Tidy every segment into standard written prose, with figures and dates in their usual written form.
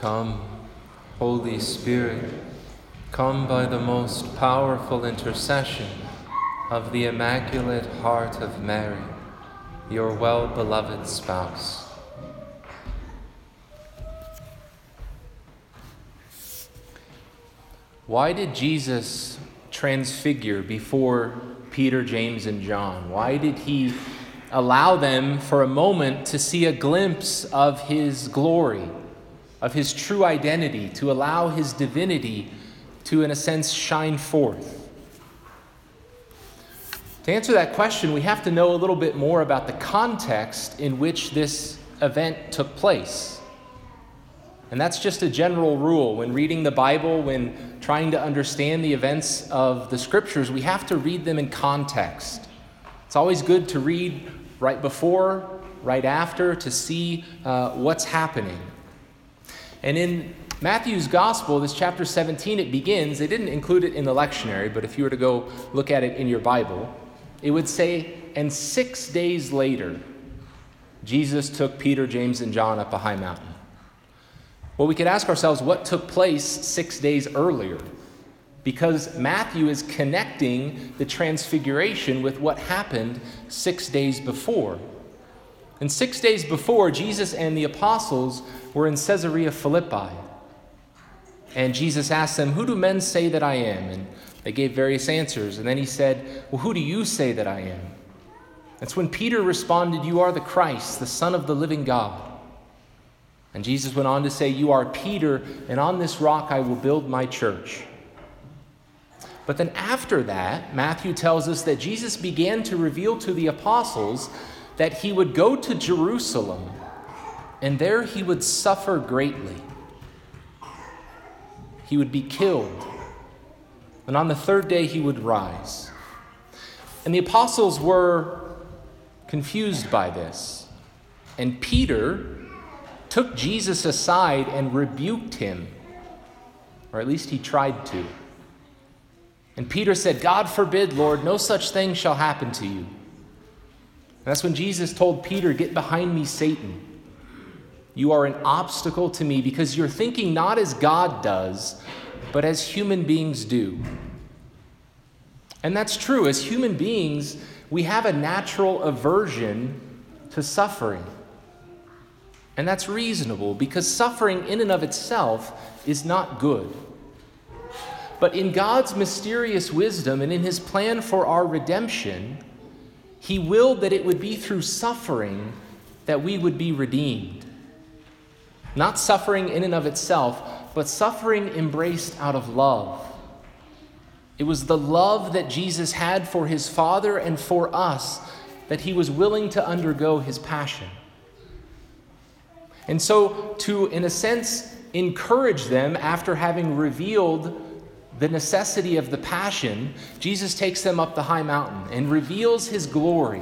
Come, Holy Spirit, come by the most powerful intercession of the Immaculate Heart of Mary, your well-beloved spouse. Why did Jesus transfigure before Peter, James, and John? Why did he allow them for a moment to see a glimpse of his glory, of his true identity, to allow his divinity to, in a sense, shine forth? To answer that question, we have to know a little bit more about the context in which this event took place. And that's just a general rule. When reading the Bible, when trying to understand the events of the Scriptures, we have to read them in context. It's always good to read right before, right after, to see what's happening. And in Matthew's Gospel, this chapter 17, it begins, they didn't include it in the lectionary, but if you were to go look at it in your Bible, it would say, and 6 days later, Jesus took Peter, James, and John up a high mountain. Well, we could ask ourselves what took place 6 days earlier, because Matthew is connecting the transfiguration with what happened 6 days before. And 6 days before, Jesus and the apostles were in Caesarea Philippi. And Jesus asked them, "Who do men say that I am?" And they gave various answers. And then he said, "Well, who do you say that I am?" That's when Peter responded, "You are the Christ, the Son of the living God." And Jesus went on to say, "You are Peter, and on this rock I will build my church." But then after that, Matthew tells us that Jesus began to reveal to the apostles that he would go to Jerusalem, and there he would suffer greatly. He would be killed, and on the third day he would rise. And the apostles were confused by this, and Peter took Jesus aside and rebuked him, or at least he tried to. And Peter said, "God forbid, Lord, no such thing shall happen to you." And that's when Jesus told Peter, "Get behind me, Satan. You are an obstacle to me because you're thinking not as God does, but as human beings do." And that's true. As human beings, we have a natural aversion to suffering. And that's reasonable because suffering in and of itself is not good. But in God's mysterious wisdom and in his plan for our redemption, he willed that it would be through suffering that we would be redeemed. Not suffering in and of itself, but suffering embraced out of love. It was the love that Jesus had for his Father and for us that he was willing to undergo his passion. And so to, in a sense, encourage them after having revealed the necessity of the passion, Jesus takes them up the high mountain and reveals his glory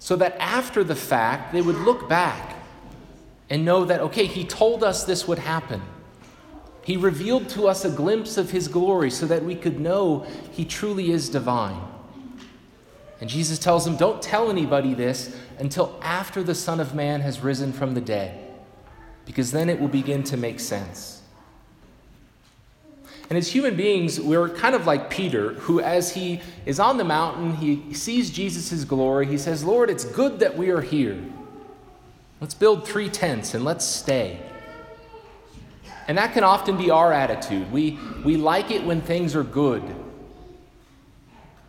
so that after the fact, they would look back and know that, okay, he told us this would happen. He revealed to us a glimpse of his glory so that we could know he truly is divine. And Jesus tells them, don't tell anybody this until after the Son of Man has risen from the dead, because then it will begin to make sense. And as human beings, we're kind of like Peter, who as he is on the mountain, he sees Jesus' glory. He says, "Lord, it's good that we are here. Let's build three tents and let's stay." And that can often be our attitude. We like it when things are good.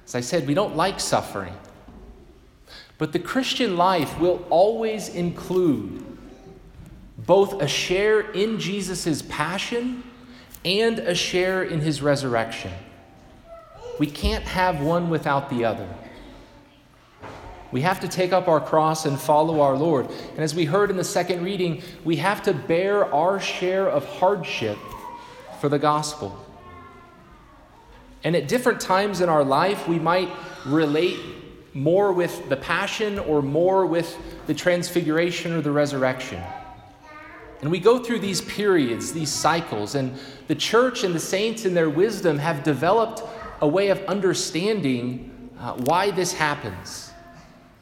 As I said, we don't like suffering. But the Christian life will always include both a share in Jesus' passion and a share in his resurrection. We can't have one without the other. We have to take up our cross and follow our Lord. And as we heard in the second reading, we have to bear our share of hardship for the gospel. And at different times in our life, we might relate more with the passion or more with the transfiguration or the resurrection. And we go through these periods, these cycles, and the church and the saints in their wisdom have developed a way of understanding why this happens.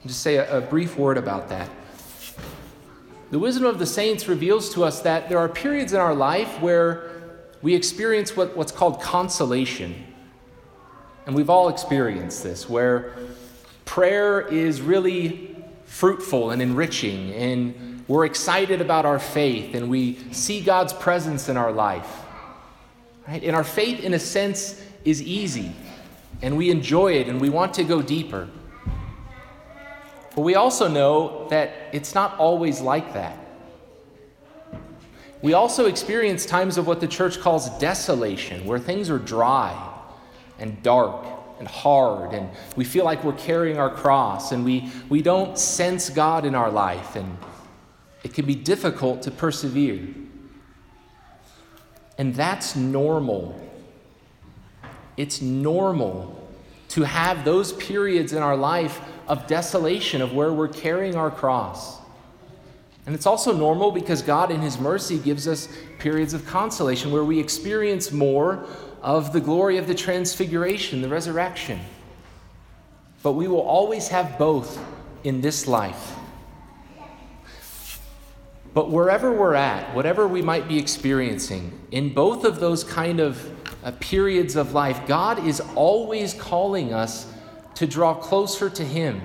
I'll just say a brief word about that. The wisdom of the saints reveals to us that there are periods in our life where we experience what's called consolation. And we've all experienced this, where prayer is really fruitful and enriching, and we're excited about our faith, and we see God's presence in our life. Right? And our faith, in a sense, is easy, and we enjoy it, and we want to go deeper. But we also know that it's not always like that. We also experience times of what the church calls desolation, where things are dry and dark and hard, and we feel like we're carrying our cross, and we don't sense God in our life, and it can be difficult to persevere. And that's normal. It's normal to have those periods in our life of desolation, of where we're carrying our cross. And it's also normal because God in his mercy gives us periods of consolation where we experience more of the glory of the transfiguration, the resurrection. But we will always have both in this life. But wherever we're at, whatever we might be experiencing, in both of those kind of periods of life, God is always calling us to draw closer to him.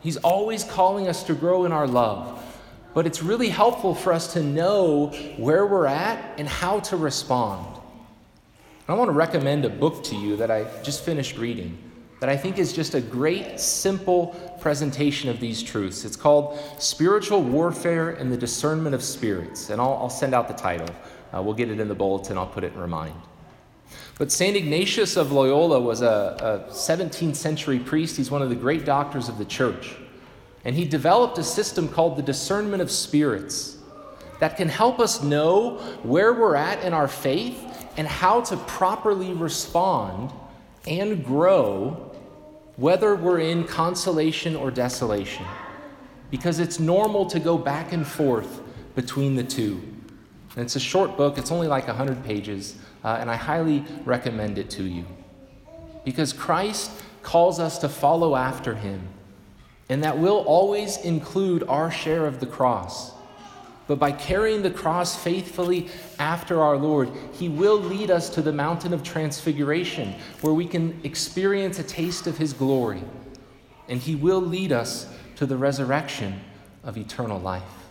He's always calling us to grow in our love. But it's really helpful for us to know where we're at and how to respond. I want to recommend a book to you that I just finished reading that I think is just a great, simple presentation of these truths. It's called Spiritual Warfare and the Discernment of Spirits. And I'll send out the title. We'll get it in the bulletin. I'll put it in Remind. But St. Ignatius of Loyola was a 17th century priest. He's one of the great doctors of the church. And he developed a system called the discernment of spirits that can help us know where we're at in our faith and how to properly respond and grow, whether we're in consolation or desolation. Because it's normal to go back and forth between the two. And it's a short book. It's only like 100 pages. And I highly recommend it to you. Because Christ calls us to follow after him. And that will always include our share of the cross. But by carrying the cross faithfully after our Lord, he will lead us to the mountain of transfiguration, where we can experience a taste of his glory. And he will lead us to the resurrection of eternal life.